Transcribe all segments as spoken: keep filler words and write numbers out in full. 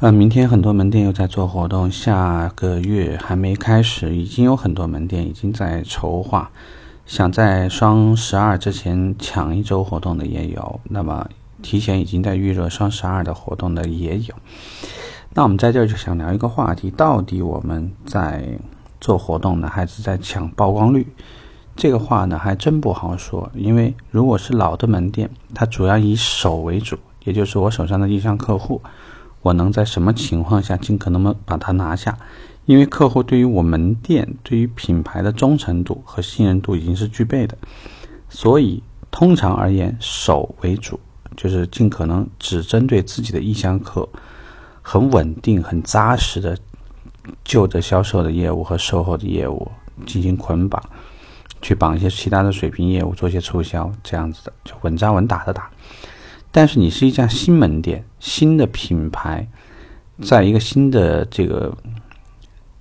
呃，明天很多门店又在做活动，下个月还没开始，已经有很多门店已经在筹划，想在双十二之前抢一周活动的也有，那么提前已经在预热双十二的活动的也有。那我们在这儿就想聊一个话题，到底我们在做活动呢，还是在抢曝光率？这个话呢还真不好说，因为如果是老的门店，它主要以手为主，也就是我手上的一项客户，我能在什么情况下尽可能把它拿下？因为客户对于我门店、对于品牌的忠诚度和信任度已经是具备的，所以通常而言，手为主，就是尽可能只针对自己的一项客，很稳定、很扎实的就着销售的业务和售后的业务进行捆绑，去绑一些其他的水平业务，做些促销，这样子的就稳扎稳打的打。但是你是一家新门店，新的品牌，在一个新的这个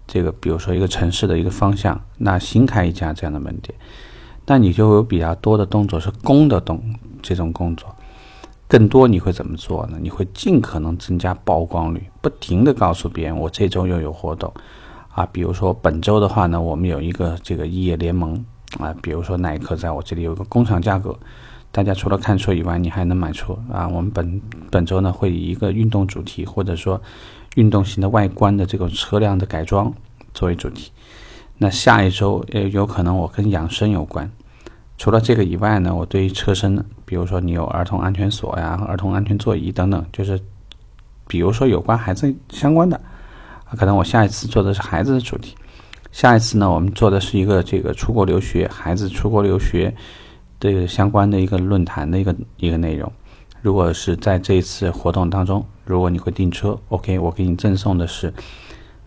这个比如说一个城市的一个方向，那新开一家这样的门店，那你就有比较多的动作是攻的动这种工作。更多你会怎么做呢？你会尽可能增加曝光率，不停的告诉别人我这周又有活动啊，比如说本周的话呢，我们有一个这个异业联盟啊，比如说耐克在我这里有一个工厂价格，大家除了看书以外，你还能买书啊！我们本本周呢，会以一个运动主题，或者说运动型的外观的这种车辆的改装作为主题。那下一周也有可能我跟养生有关。除了这个以外呢，我对于车身，比如说你有儿童安全锁呀、儿童安全座椅等等，就是比如说有关孩子相关的，可能我下一次做的是孩子的主题。下一次呢，我们做的是一个这个出国留学，孩子出国留学。这个相关的一个论坛的一个一个内容，如果是在这一次活动当中，如果你会订车 ，OK， 我给你赠送的是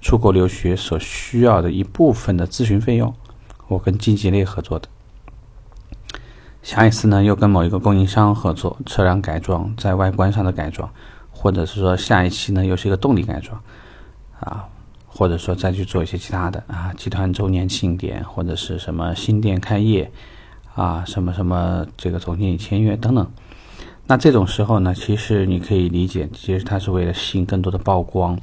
出国留学所需要的一部分的咨询费用，我跟经济类合作的。下一次呢，又跟某一个供应商合作，车辆改装，在外观上的改装，或者是说下一期呢又是一个动力改装，啊，或者说再去做一些其他的啊，集团周年庆典或者是什么新店开业。啊，什么什么这个总经理签约等等，那这种时候呢，其实你可以理解，其实它是为了吸引更多的曝光。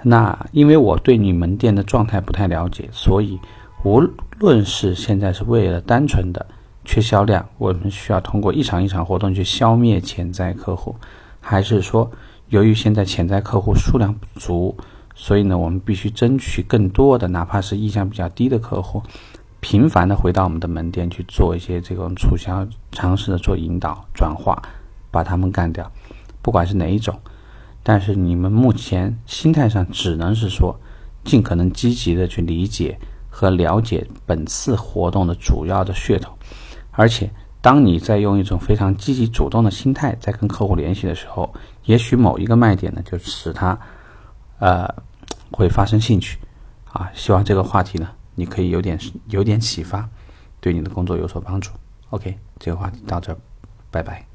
那因为我对你门店的状态不太了解，所以无论是现在是为了单纯的缺销量，我们需要通过一场一场活动去消灭潜在客户，还是说由于现在潜在客户数量不足，所以呢，我们必须争取更多的，哪怕是意向比较低的客户。频繁的回到我们的门店去做一些这种促销，尝试的做引导转化，把他们干掉，不管是哪一种。但是你们目前心态上只能是说，尽可能积极的去理解和了解本次活动的主要的噱头。而且，当你在用一种非常积极主动的心态在跟客户联系的时候，也许某一个卖点呢，就使他呃会发生兴趣啊。希望这个话题呢。你可以有点有点启发，对你的工作有所帮助。OK， 这个话题到这儿，拜拜。